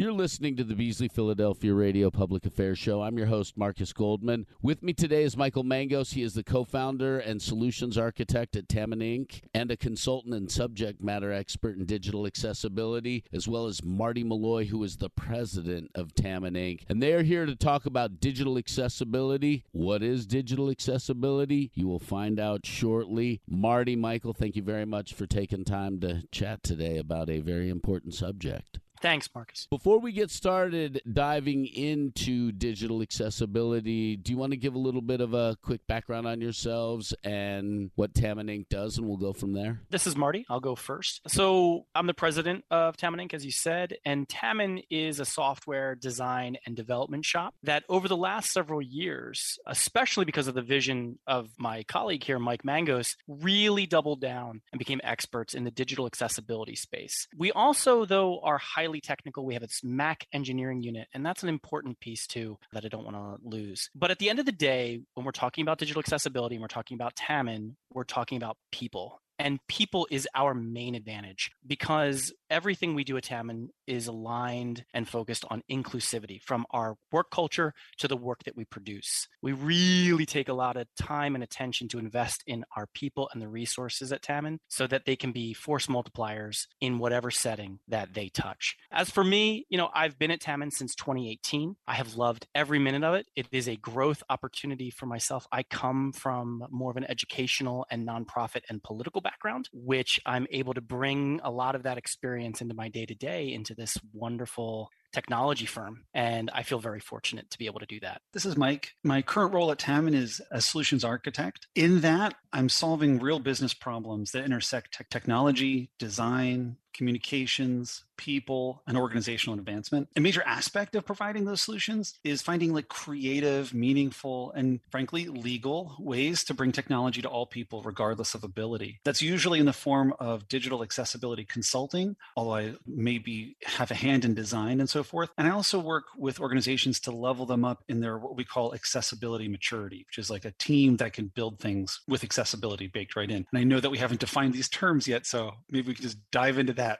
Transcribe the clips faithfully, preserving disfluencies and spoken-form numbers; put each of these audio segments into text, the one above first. You're listening to the Beasley Philadelphia Radio Public Affairs Show. I'm your host, Marcus Goldman. With me today is Michael Mangos. He is the co-founder and solutions architect at Tamman Incorporated and a consultant and subject matter expert in digital accessibility, as well as Marty Malloy, who is the president of Tamman Incorporated. And they're here to talk about digital accessibility. What is digital accessibility? You will find out shortly. Marty, Michael, thank you very much for taking time to chat today about a very important subject. Thanks, Marcus. Before we get started diving into digital accessibility, do you want to give a little bit of a quick background on yourselves and what Tamman Incorporated does, and we'll go from there? This is Marty. I'll go first. So I'm the president of Tamman Incorporated, as you said, and Tamman is a software design and development shop that over the last several years, especially because of the vision of my colleague here, Mike Mangos, really doubled down and became experts in the digital accessibility space. We also, though, are highly technical. We have its Mac engineering unit, and that's an important piece too that I don't want to lose. But at the end of the day, when we're talking about digital accessibility and we're talking about Tamman, we're talking about people. And people is our main advantage, because everything we do at Tamman is aligned and focused on inclusivity, from our work culture to the work that we produce. We really take a lot of time and attention to invest in our people and the resources at Tamman so that they can be force multipliers in whatever setting that they touch. As for me, you know, I've been at Tamman since twenty eighteen. I have loved every minute of it. It is a growth opportunity for myself. I come from more of an educational and nonprofit and political background. background, which I'm able to bring a lot of that experience into my day-to-day into this wonderful technology firm. And I feel very fortunate to be able to do that. This is Mike. My current role at Tamman is a solutions architect. In that, I'm solving real business problems that intersect te- technology, design, communications, people, and organizational advancement. A major aspect of providing those solutions is finding like creative, meaningful, and frankly, legal ways to bring technology to all people, regardless of ability. That's usually in the form of digital accessibility consulting, although I maybe have a hand in design and so forth. And I also work with organizations to level them up in their what we call accessibility maturity, which is like a team that can build things with accessibility baked right in. And I know that we haven't defined these terms yet, so maybe we can just dive into that.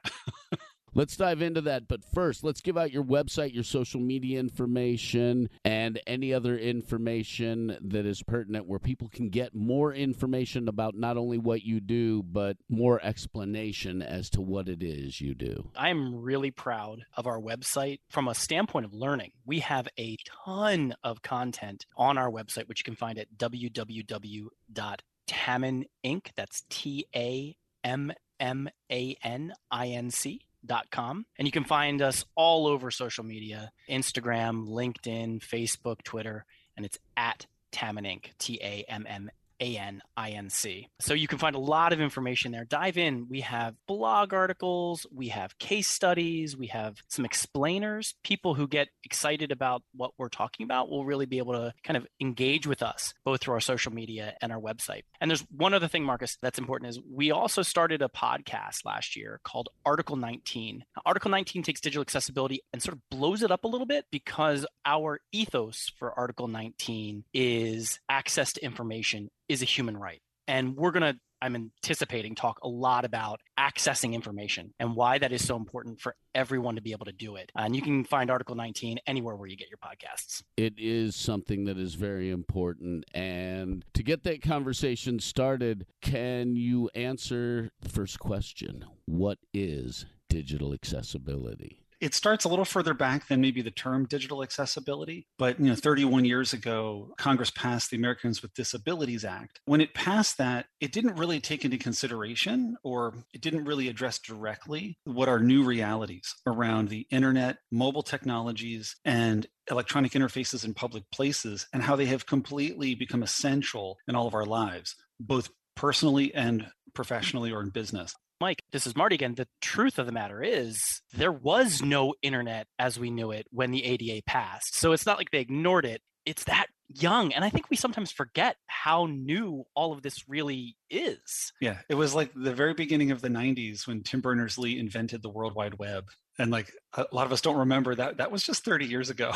Let's dive into that. But first, let's give out your website, your social media information, and any other information that is pertinent where people can get more information about not only what you do, but more explanation as to what it is you do. I'm really proud of our website from a standpoint of learning. We have a ton of content on our website, which you can find at w w w dot tamman inc. That's T A M N. M A N I N C dot com. And you can find us all over social media, Instagram, LinkedIn, Facebook, Twitter, and it's at Tamman Incorporated, T A M M A N I N C. So you can find a lot of information there. Dive in. We have blog articles, we have case studies, we have some explainers. People who get excited about what we're talking about will really be able to kind of engage with us, both through our social media and our website. And there's one other thing, Marcus, that's important is we also started a podcast last year called Article nineteen. Now, Article nineteen takes digital accessibility and sort of blows it up a little bit, because our ethos for Article nineteen is access to information is a human right. And we're going to, I'm anticipating, talk a lot about accessing information and why that is so important for everyone to be able to do it. And you can find Article nineteen anywhere where you get your podcasts. It is something that is very important. And to get that conversation started, can you answer the first question? What is digital accessibility? It starts a little further back than maybe the term digital accessibility, but you know, thirty-one years ago, Congress passed the Americans with Disabilities Act. When it passed that, it didn't really take into consideration, or it didn't really address directly what are new realities around the internet, mobile technologies, and electronic interfaces in public places, and how they have completely become essential in all of our lives, both personally and professionally or in business. Mike, this is Marty again. The truth of the matter is there was no internet as we knew it when the A D A passed. So it's not like they ignored it. It's that young. And I think we sometimes forget how new all of this really is. Yeah, it was like the very beginning of the nineties when Tim Berners-Lee invented the World Wide Web. And like a lot of us don't remember that. That was just thirty years ago.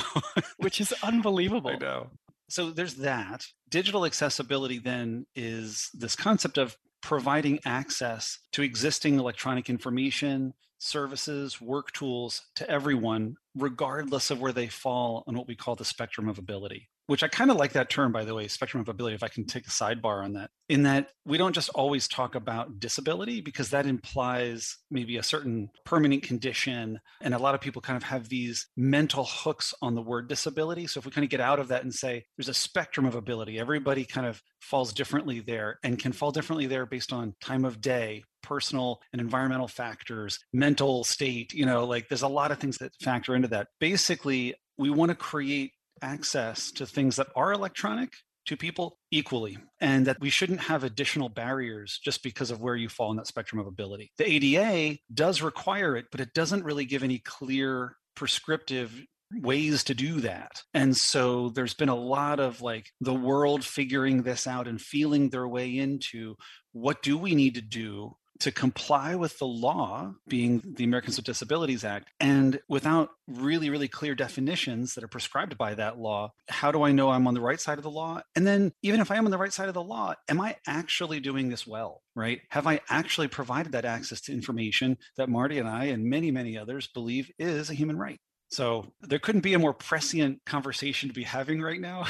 Which is unbelievable. I know. So there's that. Digital accessibility then is this concept of providing access to existing electronic information, services, work tools to everyone, regardless of where they fall on what we call the spectrum of ability, which I kind of like that term, by the way, spectrum of ability, if I can take a sidebar on that, in that we don't just always talk about disability because that implies maybe a certain permanent condition. And a lot of people kind of have these mental hooks on the word disability. So if we kind of get out of that and say, there's a spectrum of ability, everybody kind of falls differently there and can fall differently there based on time of day, personal and environmental factors, mental state, you know, like there's a lot of things that factor into that. Basically, we want to create access to things that are electronic to people equally, and that we shouldn't have additional barriers just because of where you fall in that spectrum of ability. The A D A does require it, but it doesn't really give any clear prescriptive ways to do that. And so there's been a lot of like the world figuring this out and feeling their way into what do we need to do to comply with the law, being the Americans with Disabilities Act, and without really, really clear definitions that are prescribed by that law, how do I know I'm on the right side of the law? And then even if I am on the right side of the law, am I actually doing this well, right? Have I actually provided that access to information that Marty and I and many, many others believe is a human right? So there couldn't be a more prescient conversation to be having right now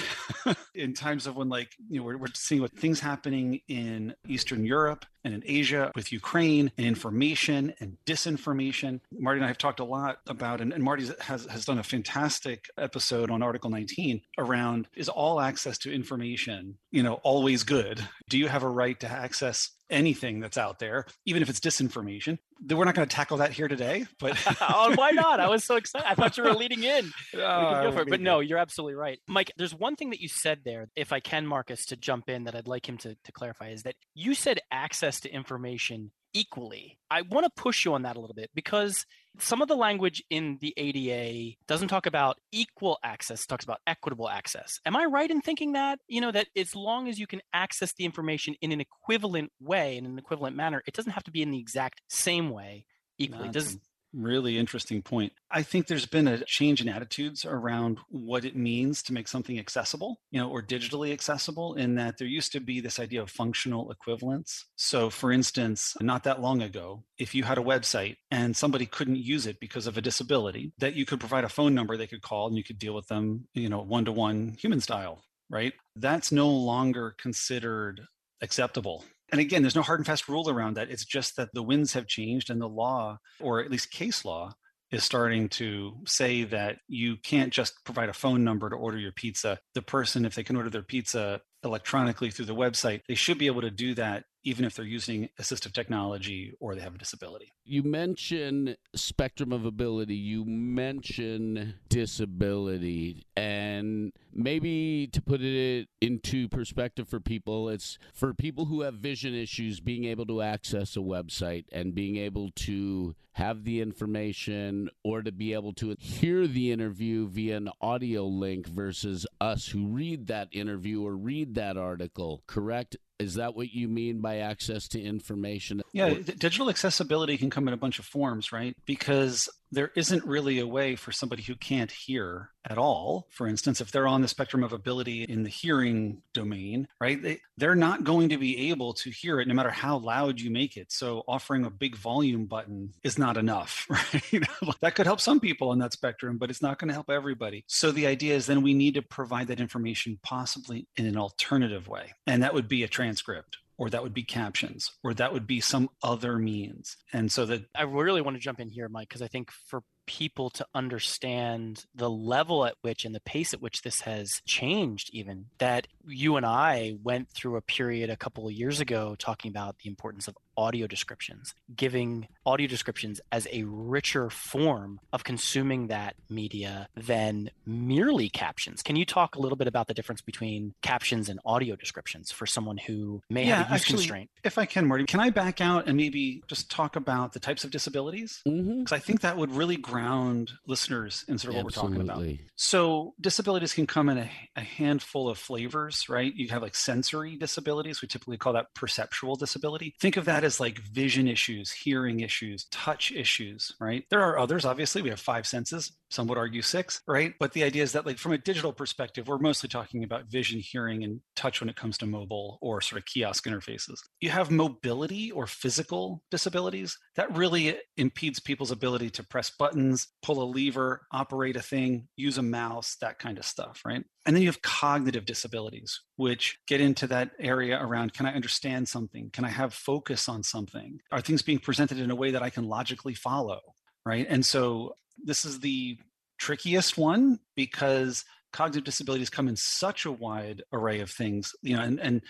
in times of when, like, you know, we're, we're seeing what things happening in Eastern Europe and in Asia with Ukraine and information and disinformation. Marty and I have talked a lot about, and, and Marty has, has done a fantastic episode on Article nineteen around, is all access to information, you know, always good? Do you have a right to access anything that's out there, even if it's disinformation? We're not going to tackle that here today, but oh, why not? I was so excited. I thought you were leading in. Oh, we can go for it. But no, you're absolutely right. Mike, there's one thing that you said there, if I can, Marcus, to jump in, that I'd like him to, to clarify, is that you said access to information equally. I want to push you on that a little bit, because some of the language in the A D A doesn't talk about equal access, talks about equitable access. Am I right in thinking that, you know, that as long as you can access the information in an equivalent way, in an equivalent manner, it doesn't have to be in the exact same way equally? Does Really interesting point. I think there's been a change in attitudes around what it means to make something accessible, you know, or digitally accessible, in that there used to be this idea of functional equivalence. So for instance, not that long ago, if you had a website and somebody couldn't use it because of a disability, that you could provide a phone number they could call and you could deal with them, you know, one-to-one human style, right? That's no longer considered acceptable. And again, there's no hard and fast rule around that. It's just that the winds have changed and the law, or at least case law, is starting to say that you can't just provide a phone number to order your pizza. The person, if they can order their pizza electronically through the website, they should be able to do that even if they're using assistive technology or they have a disability. You mention spectrum of ability, you mention disability, and maybe to put it into perspective for people, it's for people who have vision issues, being able to access a website and being able to have the information or to be able to hear the interview via an audio link versus us who read that interview or read that article, correct? Is that what you mean by access to information? Yeah, or- digital accessibility can come in a bunch of forms, right? Because there isn't really a way for somebody who can't hear at all, for instance, if they're on the spectrum of ability in the hearing domain, right? They, they're not going to be able to hear it no matter how loud you make it. So offering a big volume button is not enough, right? You know, that could help some people on that spectrum, but it's not going to help everybody. So the idea is then we need to provide that information possibly in an alternative way. And that would be a transcript, or that would be captions, or that would be some other means. And so that I really want to jump in here, Mike, because I think for people to understand the level at which and the pace at which this has changed, even that you and I went through a period a couple of years ago talking about the importance of audio descriptions, giving audio descriptions as a richer form of consuming that media than merely captions. Can you talk a little bit about the difference between captions and audio descriptions for someone who may yeah, have a use actually, constraint? If I can, Marty, can I back out and maybe just talk about the types of disabilities? Because mm-hmm. I think that would really ground listeners in sort of what Absolutely. We're talking about. So disabilities can come in a, a handful of flavors others, right? You have like sensory disabilities. We typically call that perceptual disability. Think of that as like vision issues, hearing issues, touch issues, right? There are others, obviously. We have five senses. Some would argue six, right? But the idea is that like from a digital perspective, we're mostly talking about vision, hearing, and touch when it comes to mobile or sort of kiosk interfaces. You have mobility or physical disabilities that really impedes people's ability to press buttons, pull a lever, operate a thing, use a mouse, that kind of stuff, right? And then you have cognitive disabilities, which get into that area around, can I understand something? Can I have focus on something? Are things being presented in a way that I can logically follow, right? And so this is the trickiest one because cognitive disabilities come in such a wide array of things, you know, and, and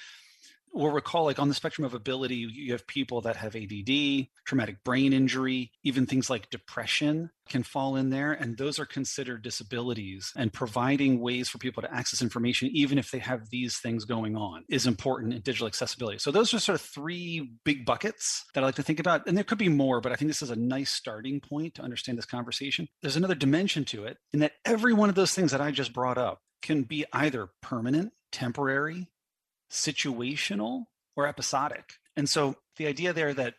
we'll recall like on the spectrum of ability, you have people that have A D D, traumatic brain injury, even things like depression can fall in there. And those are considered disabilities, and providing ways for people to access information, even if they have these things going on, is important in digital accessibility. So those are sort of three big buckets that I like to think about. And there could be more, but I think this is a nice starting point to understand this conversation. There's another dimension to it in that every one of those things that I just brought up can be either permanent, temporary, situational, or episodic. And so the idea there that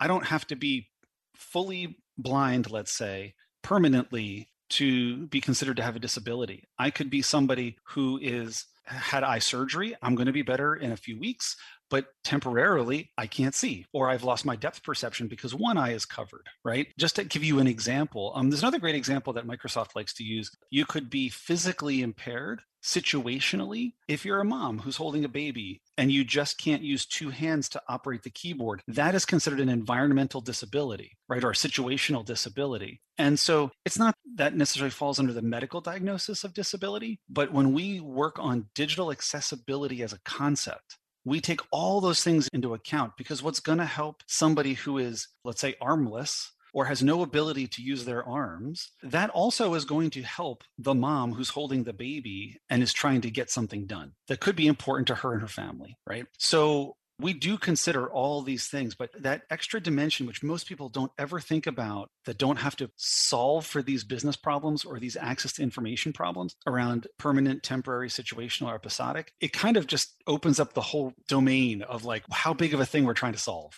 I don't have to be fully blind, let's say, permanently to be considered to have a disability. I could be somebody who is had eye surgery. I'm going to be better in a few weeks, but temporarily I can't see, or I've lost my depth perception because one eye is covered, right? Just to give you an example, um, there's another great example that Microsoft likes to use. You could be physically impaired situationally if you're a mom who's holding a baby and you just can't use two hands to operate the keyboard. That is considered an environmental disability, right? Or a situational disability. And so it's not that necessarily falls under the medical diagnosis of disability, but when we work on digital accessibility as a concept, we take all those things into account, because what's going to help somebody who is, let's say, armless or has no ability to use their arms, that also is going to help the mom who's holding the baby and is trying to get something done that could be important to her and her family, right? So we do consider all these things, but that extra dimension, which most people don't ever think about, that don't have to solve for these business problems or these access to information problems around permanent, temporary, situational, or episodic, it kind of just opens up the whole domain of like how big of a thing we're trying to solve.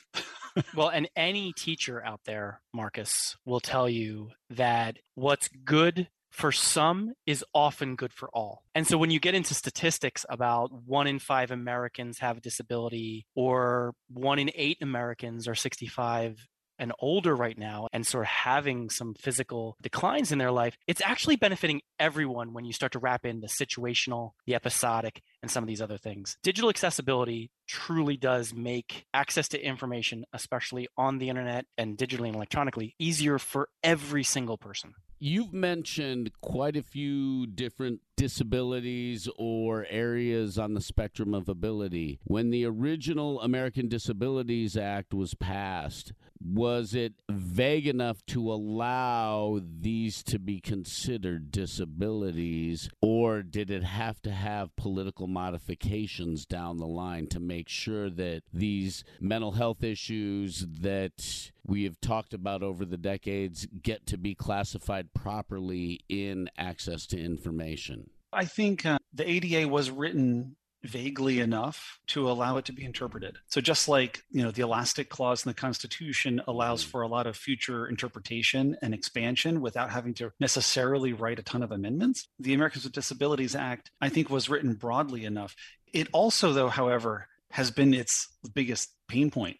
Well, and any teacher out there, Marcus, will tell you that what's good for some is often good for all. And so when you get into statistics about one in five Americans have a disability, or one in eight Americans are sixty-five and older right now and sort of having some physical declines in their life, it's actually benefiting everyone when you start to wrap in the situational, the episodic, and some of these other things. Digital accessibility truly does make access to information, especially on the internet and digitally and electronically, easier for every single person. You've mentioned quite a few different disabilities or areas on the spectrum of ability. When the original American Disabilities Act was passed, was it vague enough to allow these to be considered disabilities, or did it have to have political modifications down the line to make sure that these mental health issues that we have talked about over the decades get to be classified properly in access to information? I think uh, the A D A was written vaguely enough to allow it to be interpreted. So just like, you know, the elastic clause in the Constitution allows for a lot of future interpretation and expansion without having to necessarily write a ton of amendments, the Americans with Disabilities Act, I think, was written broadly enough. It also, though, however, has been its biggest pain point,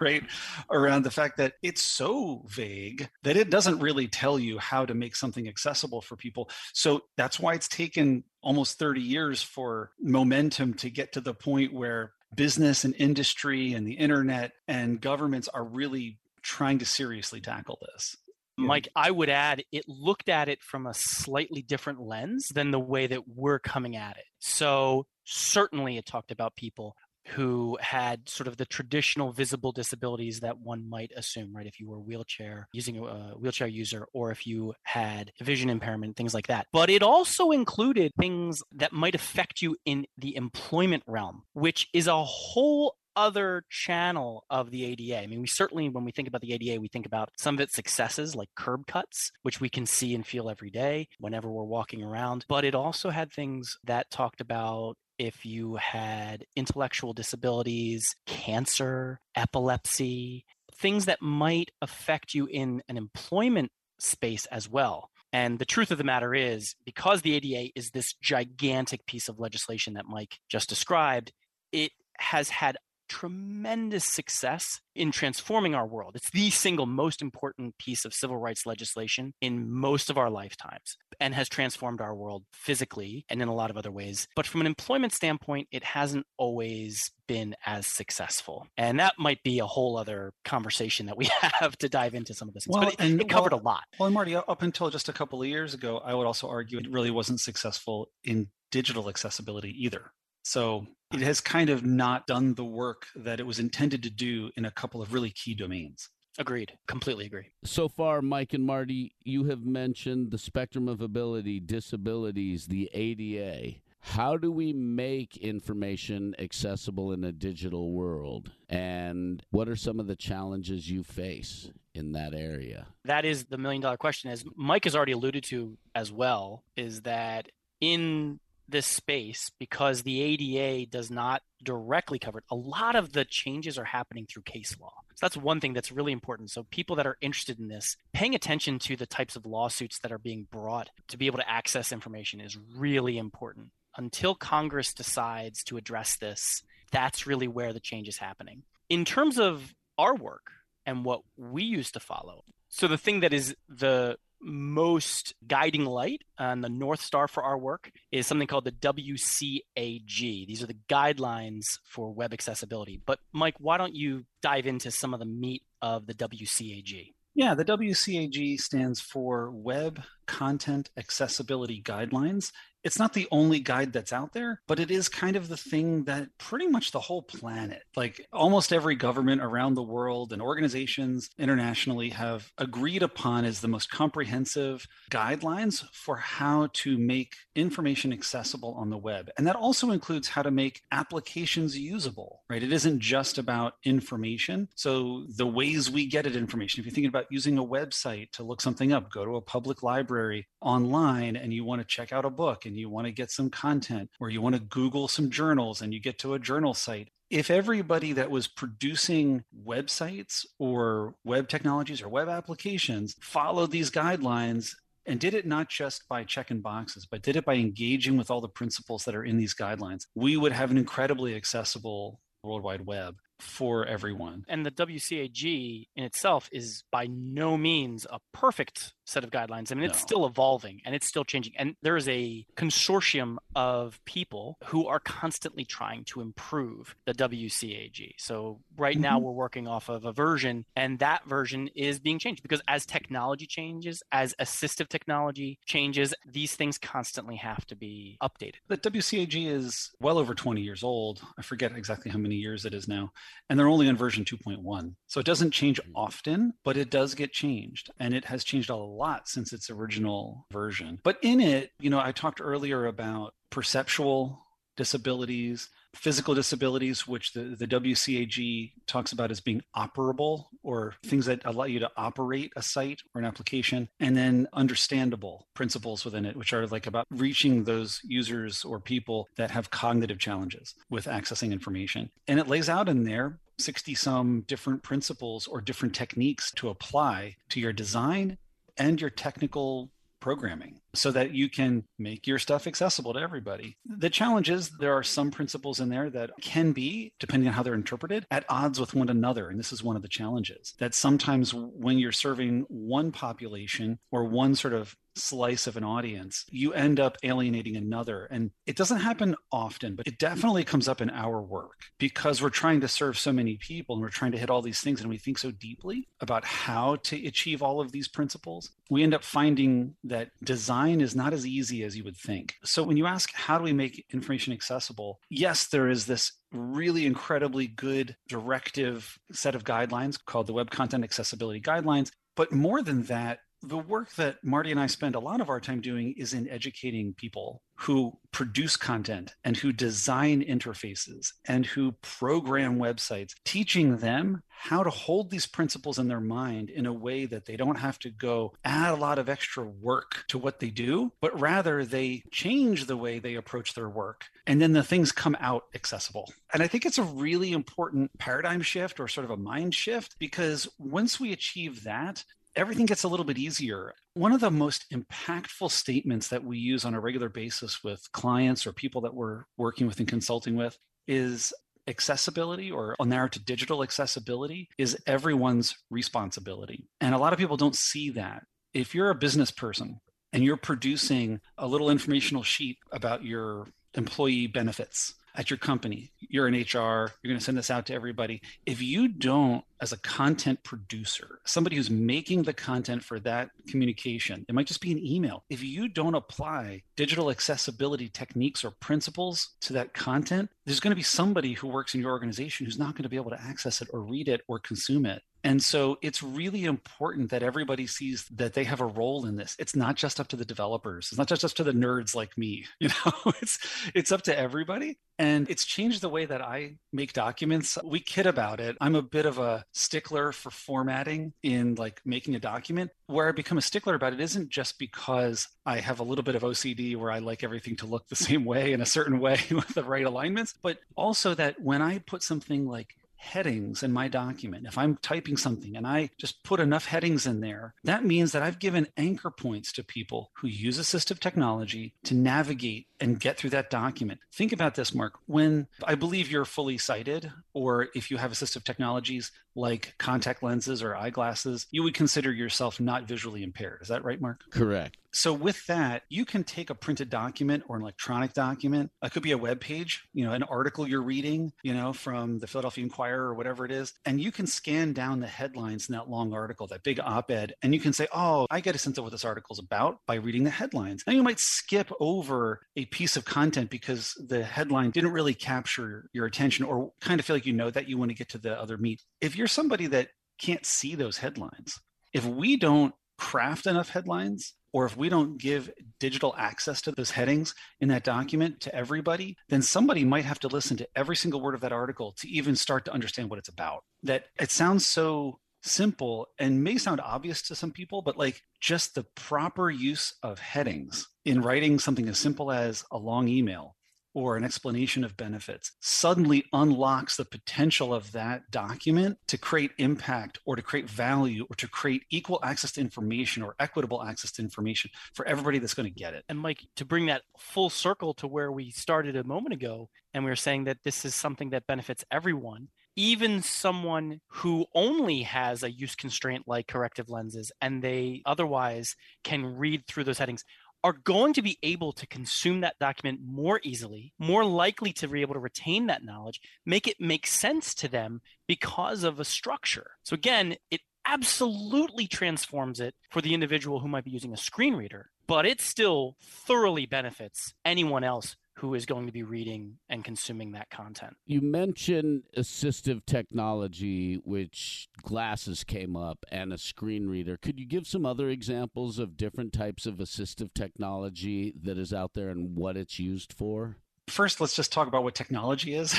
right? Around the fact that it's so vague that it doesn't really tell you how to make something accessible for people. So that's why it's taken almost thirty years for momentum to get to the point where business and industry and the internet and governments are really trying to seriously tackle this. Mike, I would add, it looked at it from a slightly different lens than the way that we're coming at it. So certainly it talked about people who had sort of the traditional visible disabilities that one might assume, right? If you were wheelchair, using a wheelchair user, or if you had vision impairment, things like that. But it also included things that might affect you in the employment realm, which is a whole other channel of the A D A. I mean, we certainly, when we think about the A D A, we think about some of its successes like curb cuts, which we can see and feel every day whenever we're walking around. But it also had things that talked about if you had intellectual disabilities, cancer, epilepsy, things that might affect you in an employment space as well. And the truth of the matter is, because the A D A is this gigantic piece of legislation that Mike just described, it has had tremendous success in transforming our world. It's the single most important piece of civil rights legislation in most of our lifetimes and has transformed our world physically and in a lot of other ways. But from an employment standpoint, it hasn't always been as successful. And that might be a whole other conversation that we have to dive into some of this. Well, but it, and, it covered well, a lot. Well, and Marty, up until just a couple of years ago, I would also argue it really wasn't successful in digital accessibility either. So it has kind of not done the work that it was intended to do in a couple of really key domains. Agreed. Completely agree. So far, Mike and Marty, you have mentioned the spectrum of ability, disabilities, the A D A. How do we make information accessible in a digital world? And what are some of the challenges you face in that area? That is the million-dollar question, as Mike has already alluded to as well, is that in this space, because the A D A does not directly cover it, a lot of the changes are happening through case law. So that's one thing that's really important. So people that are interested in this, paying attention to the types of lawsuits that are being brought to be able to access information is really important. Until Congress decides to address this, that's really where the change is happening. In terms of our work and what we used to follow, so the thing that is the most guiding light and the North Star for our work is something called the W C A G. These are the guidelines for web accessibility. But Mike, why don't you dive into some of the meat of the W C A G? Yeah, the W C A G stands for Web Content Accessibility Guidelines. It's not the only guide that's out there, but it is kind of the thing that pretty much the whole planet, like almost every government around the world and organizations internationally, have agreed upon as the most comprehensive guidelines for how to make information accessible on the web. And that also includes how to make applications usable, right? It isn't just about information. So the ways we get at information, if you're thinking about using a website to look something up, go to a public library online and you want to check out a book and you want to get some content, or you want to Google some journals and you get to a journal site. If everybody that was producing websites or web technologies or web applications followed these guidelines and did it not just by checking boxes, but did it by engaging with all the principles that are in these guidelines, we would have an incredibly accessible World Wide Web for everyone. And the W C A G in itself is by no means a perfect set of guidelines. I mean, no. It's still evolving and it's still changing. And there is a consortium of people who are constantly trying to improve the W C A G. So right mm-hmm. now we're working off of a version, and that version is being changed because as technology changes, as assistive technology changes, these things constantly have to be updated. The W C A G is well over twenty years old. I forget exactly how many years it is now. And they're only on version two point one. So it doesn't change often, but it does get changed. And it has changed a lot since its original version. But in it, you know, I talked earlier about perceptual disabilities, physical disabilities, which the, the W C A G talks about as being operable, or things that allow you to operate a site or an application, and then understandable principles within it, which are like about reaching those users or people that have cognitive challenges with accessing information. And it lays out in there sixty some different principles or different techniques to apply to your design and your technical programming so that you can make your stuff accessible to everybody. The challenge is there are some principles in there that can be, depending on how they're interpreted, at odds with one another. And this is one of the challenges, that sometimes when you're serving one population or one sort of slice of an audience, you end up alienating another. And it doesn't happen often, but it definitely comes up in our work because we're trying to serve so many people and we're trying to hit all these things. And we think so deeply about how to achieve all of these principles. We end up finding that design is not as easy as you would think. So when you ask, how do we make information accessible? Yes, there is this really incredibly good directive set of guidelines called the Web Content Accessibility Guidelines. But more than that, the work that Marty and I spend a lot of our time doing is in educating people who produce content and who design interfaces and who program websites, teaching them how to hold these principles in their mind in a way that they don't have to go add a lot of extra work to what they do, but rather they change the way they approach their work. And then the things come out accessible. And I think it's a really important paradigm shift, or sort of a mind shift, because once we achieve that, everything gets a little bit easier. One of the most impactful statements that we use on a regular basis with clients or people that we're working with and consulting with is accessibility, or I'll narrow it to digital accessibility, is everyone's responsibility. And a lot of people don't see that. If you're a business person and you're producing a little informational sheet about your employee benefits at your company, you're in H R, you're going to send this out to everybody. If you don't, as a content producer, somebody who's making the content for that communication, it might just be an email. If you don't apply digital accessibility techniques or principles to that content, there's going to be somebody who works in your organization who's not going to be able to access it or read it or consume it. And so it's really important that everybody sees that they have a role in this. It's not just up to the developers. It's not just up to the nerds like me. You know, it's it's up to everybody. And it's changed the way that I make documents. We kid about it. I'm a bit of a stickler for formatting in like making a document. Where I become a stickler about it isn't just because I have a little bit of O C D where I like everything to look the same way in a certain way with the right alignments, but also that when I put something like headings in my document, if I'm typing something and I just put enough headings in there, that means that I've given anchor points to people who use assistive technology to navigate and get through that document. Think about this, Mark. When I believe you're fully sighted, or if you have assistive technologies like contact lenses or eyeglasses, you would consider yourself not visually impaired. Is that right, Mark? Correct. So with that, you can take a printed document or an electronic document. It could be a web page, you know, an article you're reading, you know, from the Philadelphia Inquirer or whatever it is, and you can scan down the headlines in that long article, that big op-ed, and you can say, oh, I get a sense of what this article's about by reading the headlines. Now you might skip over a piece of content because the headline didn't really capture your attention, or kind of feel like you know that you want to get to the other meat. If you're somebody that can't see those headlines, if we don't craft enough headlines, or if we don't give digital access to those headings in that document to everybody, then somebody might have to listen to every single word of that article to even start to understand what it's about. That it sounds so simple and may sound obvious to some people, but like just the proper use of headings in writing something as simple as a long email or an explanation of benefits suddenly unlocks the potential of that document to create impact or to create value or to create equal access to information or equitable access to information for everybody that's going to get it. And Mike, to bring that full circle to where we started a moment ago, and we were saying that this is something that benefits everyone, even someone who only has a use constraint like corrective lenses and they otherwise can read through those headings, are going to be able to consume that document more easily, more likely to be able to retain that knowledge, make it make sense to them because of a structure. So again, it absolutely transforms it for the individual who might be using a screen reader, but it still thoroughly benefits anyone else who is going to be reading and consuming that content. You mentioned assistive technology, which glasses came up, and a screen reader. Could you give some other examples of different types of assistive technology that is out there and what it's used for? First, let's just talk about what technology is.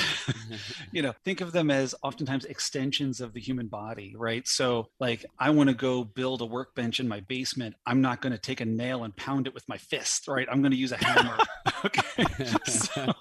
You know, think of them as oftentimes extensions of the human body, right? So like, I want to go build a workbench in my basement. I'm not going to take a nail and pound it with my fist, right? I'm going to use a hammer. Okay. So,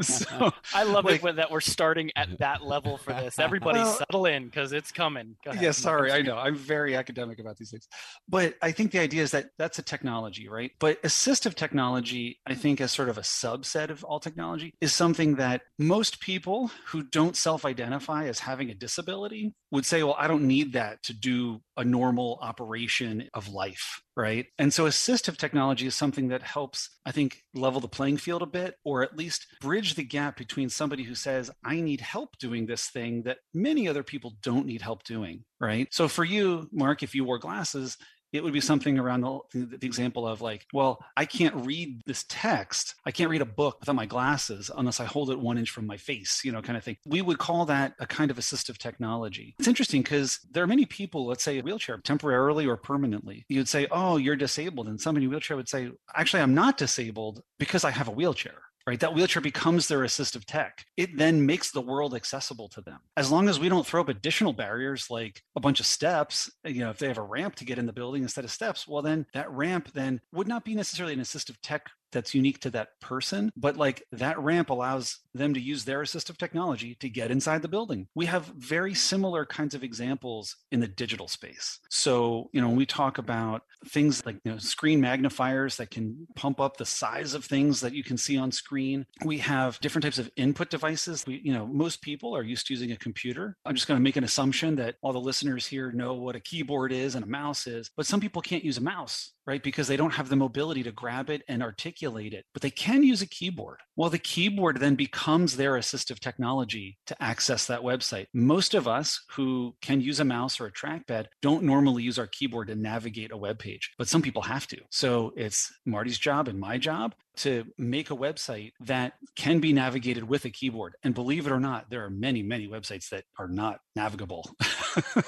so, I love like, it when that we're starting at that level for this. Everybody well, settle in because it's coming. Go ahead. Yeah, sorry. I know. I'm very academic about these things. But I think the idea is that that's a technology, right? But assistive technology, I think, as sort of a subset of all technology, is something that most people who don't self-identify as having a disability would say, well, I don't need that to do a normal operation of life, right? And so assistive technology is something that helps, I think, level the playing field a bit, or at least bridge the gap between somebody who says, I need help doing this thing that many other people don't need help doing, right? So for you, Mark, if you wore glasses, it would be something around the, the example of like, well, I can't read this text. I can't read a book without my glasses unless I hold it one inch from my face, you know, kind of thing. We would call that a kind of assistive technology. It's interesting because there are many people, let's say a wheelchair temporarily or permanently, you'd say, oh, you're disabled. And somebody in a wheelchair would say, actually, I'm not disabled because I have a wheelchair. Right? That wheelchair becomes their assistive tech. It then makes the world accessible to them. As long as we don't throw up additional barriers, like a bunch of steps, you know, if they have a ramp to get in the building instead of steps, well, then that ramp then would not be necessarily an assistive tech that's unique to that person, but like that ramp allows them to use their assistive technology to get inside the building. We have very similar kinds of examples in the digital space. So, you know, when we talk about things like, you know, screen magnifiers that can pump up the size of things that you can see on screen, we have different types of input devices. We, you know, most people are used to using a computer. I'm just going to make an assumption that all the listeners here know what a keyboard is and a mouse is, but some people can't use a mouse, right? Because they don't have the mobility to grab it and articulate it, but they can use a keyboard. Well, the keyboard then becomes their assistive technology to access that website. Most of us who can use a mouse or a trackpad don't normally use our keyboard to navigate a web page, but some people have to. So it's Marty's job and my job to make a website that can be navigated with a keyboard. And believe it or not, there are many, many websites that are not navigable.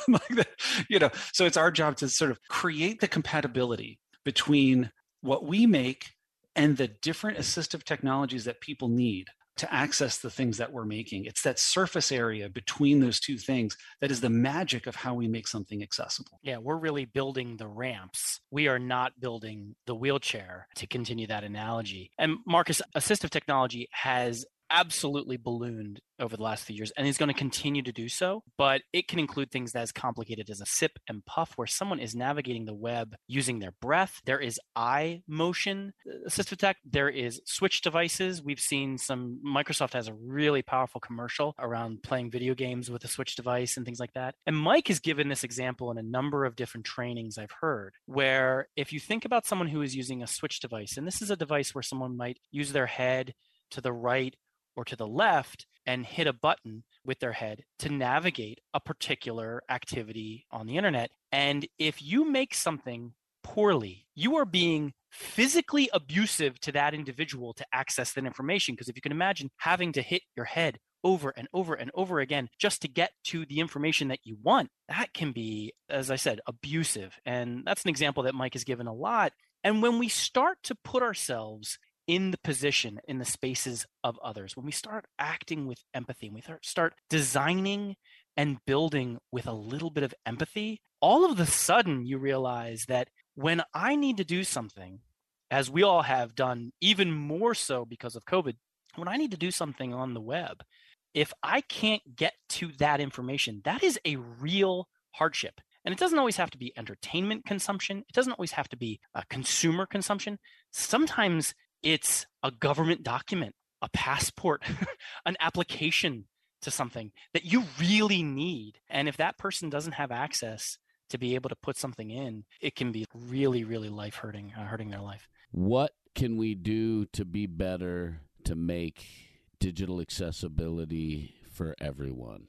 Like that, you know, so it's our job to sort of create the compatibility between what we make and the different assistive technologies that people need to access the things that we're making. It's that surface area between those two things that is the magic of how we make something accessible. Yeah, we're really building the ramps. We are not building the wheelchair, to continue that analogy. And Marcus, assistive technology has absolutely ballooned over the last few years and is going to continue to do so, but it can include things that as complicated as a sip and puff, where someone is navigating the web using their breath. There is eye motion assistive tech. There is switch devices. We've seen some, Microsoft has a really powerful commercial around playing video games with a switch device and things like that. And Mike has given this example in a number of different trainings I've heard, where if you think about someone who is using a switch device, and this is a device where someone might use their head to the right or to the left and hit a button with their head to navigate a particular activity on the internet. And if you make something poorly, you are being physically abusive to that individual to access that information. Because if you can imagine having to hit your head over and over and over again just to get to the information that you want, that can be, as I said, abusive. And that's an example that Mike has given a lot. And when we start to put ourselves in the position, in the spaces of others, when we start acting with empathy, when we start designing and building with a little bit of empathy, all of a sudden you realize that when I need to do something, as we all have done even more so because of COVID, when I need to do something on the web, if I can't get to that information, that is a real hardship. And it doesn't always have to be entertainment consumption. It doesn't always have to be uh, consumer consumption. Sometimes it's a government document, a passport, an application to something that you really need. And if that person doesn't have access to be able to put something in, it can be really, really life hurting, uh, hurting their life. What can we do to be better to make digital accessibility for everyone?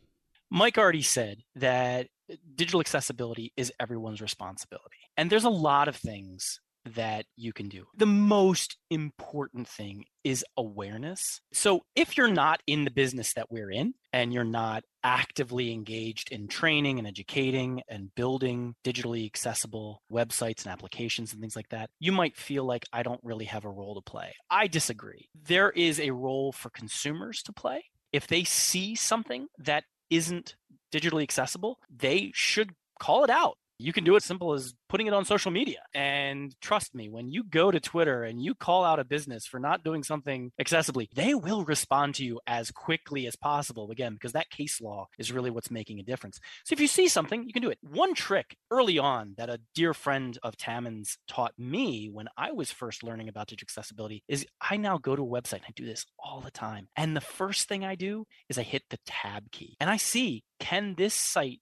Mike already said that digital accessibility is everyone's responsibility. And there's a lot of things that you can do. The most important thing is awareness. So if you're not in the business that we're in and you're not actively engaged in training and educating and building digitally accessible websites and applications and things like that, you might feel like I don't really have a role to play. I disagree. There is a role for consumers to play. If they see something that isn't digitally accessible, they should call it out. You can do it as simple as putting it on social media. And trust me, when you go to Twitter and you call out a business for not doing something accessibly, they will respond to you as quickly as possible, again, because that case law is really what's making a difference. So if you see something, you can do it. One trick early on that a dear friend of Tamman's taught me when I was first learning about digital accessibility is I now go to a website, and I do this all the time. And the first thing I do is I hit the tab key. And I see, can this site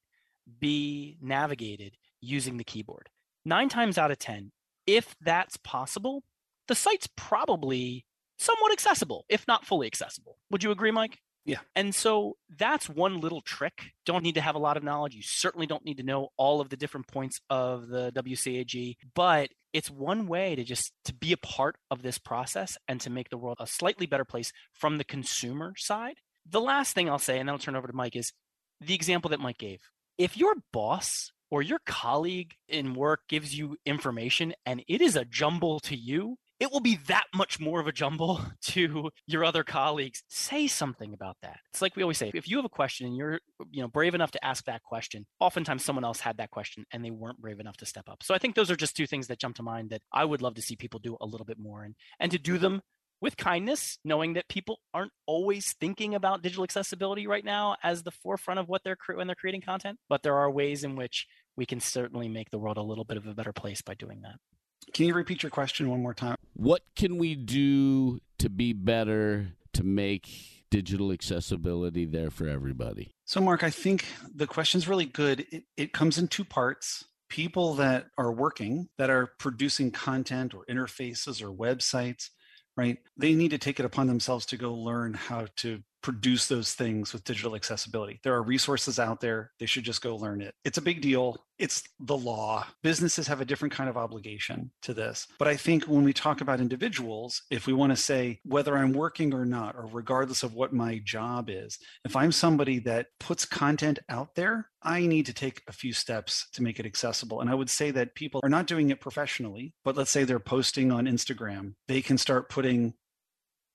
be navigated using the keyboard? Nine times out of ten, if that's possible, the site's probably somewhat accessible, if not fully accessible. Would you agree, Mike? Yeah. And so that's one little trick. Don't need to have a lot of knowledge. You certainly don't need to know all of the different points of the W C A G, but it's one way to just to be a part of this process and to make the world a slightly better place from the consumer side. The last thing I'll say, and then I'll turn it over to Mike, is the example that Mike gave. If your boss or your colleague in work gives you information and it is a jumble to you, it will be that much more of a jumble to your other colleagues. Say something about that. It's like we always say, if you have a question and you're you know, brave enough to ask that question, oftentimes someone else had that question and they weren't brave enough to step up. So I think those are just two things that jump to mind that I would love to see people do a little bit more and, and to do them with kindness, knowing that people aren't always thinking about digital accessibility right now as the forefront of what they're cre- when they're creating content. But there are ways in which we can certainly make the world a little bit of a better place by doing that. Can you repeat your question one more time? What can we do to be better to make digital accessibility there for everybody? So, Mark, I think the question's really good. It, it comes in two parts. People that are working, that are producing content or interfaces or websites, right? They need to take it upon themselves to go learn how to produce those things with digital accessibility. There are resources out there. They should just go learn it. It's a big deal. It's the law. Businesses have a different kind of obligation to this. But I think when we talk about individuals, if we want to say whether I'm working or not, or regardless of what my job is, if I'm somebody that puts content out there, I need to take a few steps to make it accessible. And I would say that people are not doing it professionally, but let's say they're posting on Instagram. They can start putting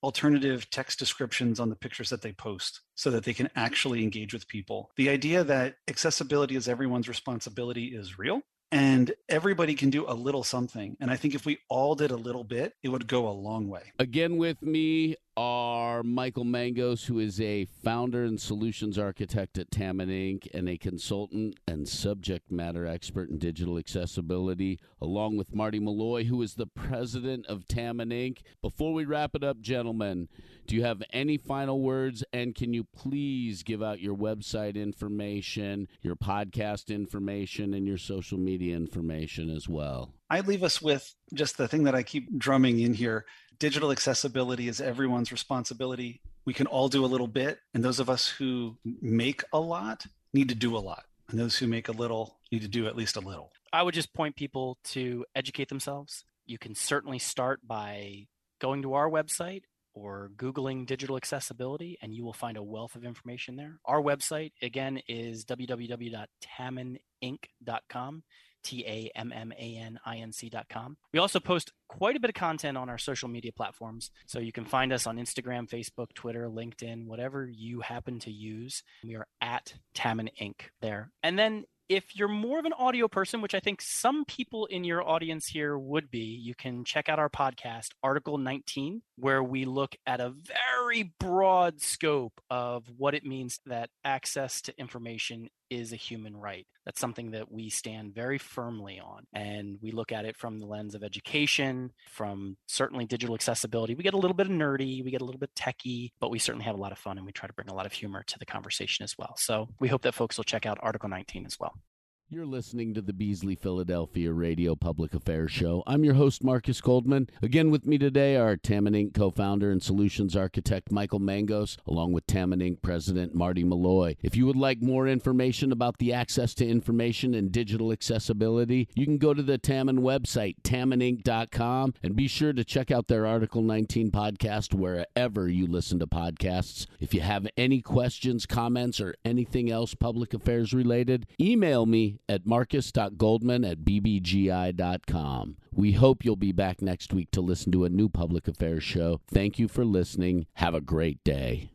alternative text descriptions on the pictures that they post so that they can actually engage with people. The idea that accessibility is everyone's responsibility is real, and everybody can do a little something. And I think if we all did a little bit, it would go a long way. Again, with me are Michael Mangos, who is a founder and solutions architect at Tamman Incorporated and a consultant and subject matter expert in digital accessibility, along with Marty Malloy, who is the president of Tamman Incorporated. Before we wrap it up, gentlemen, do you have any final words? And can you please give out your website information, your podcast information, and your social media information as well? I leave us with just the thing that I keep drumming in here. Digital accessibility is everyone's responsibility. We can all do a little bit. And those of us who make a lot need to do a lot. And those who make a little need to do at least a little. I would just point people to educate themselves. You can certainly start by going to our website or Googling digital accessibility, and you will find a wealth of information there. Our website, again, is w w w dot tamman inc dot com. T A M M A N I N C dot com. We also post quite a bit of content on our social media platforms. So you can find us on Instagram, Facebook, Twitter, LinkedIn, whatever you happen to use. We are at Tamman Incorporated there. And then if you're more of an audio person, which I think some people in your audience here would be, you can check out our podcast, Article nineteen, where we look at a very broad scope of what it means that access to information is a human right. That's something that we stand very firmly on. And we look at it from the lens of education, from certainly digital accessibility. We get a little bit nerdy, we get a little bit techie, but we certainly have a lot of fun and we try to bring a lot of humor to the conversation as well. So we hope that folks will check out Article nineteen as well. You're listening to the Beasley Philadelphia Radio Public Affairs Show. I'm your host, Marcus Goldman. Again with me today are Tamman Incorporated co-founder and solutions architect Michael Mangos, along with Tamman Incorporated president Marty Malloy. If you would like more information about the access to information and digital accessibility, you can go to the Tamman website, tamman inc dot com, and be sure to check out their Article nineteen podcast wherever you listen to podcasts. If you have any questions, comments, or anything else public affairs related, email me at marcus dot goldman at b b g i dot com. We hope you'll be back next week to listen to a new public affairs show. Thank you for listening. Have a great day.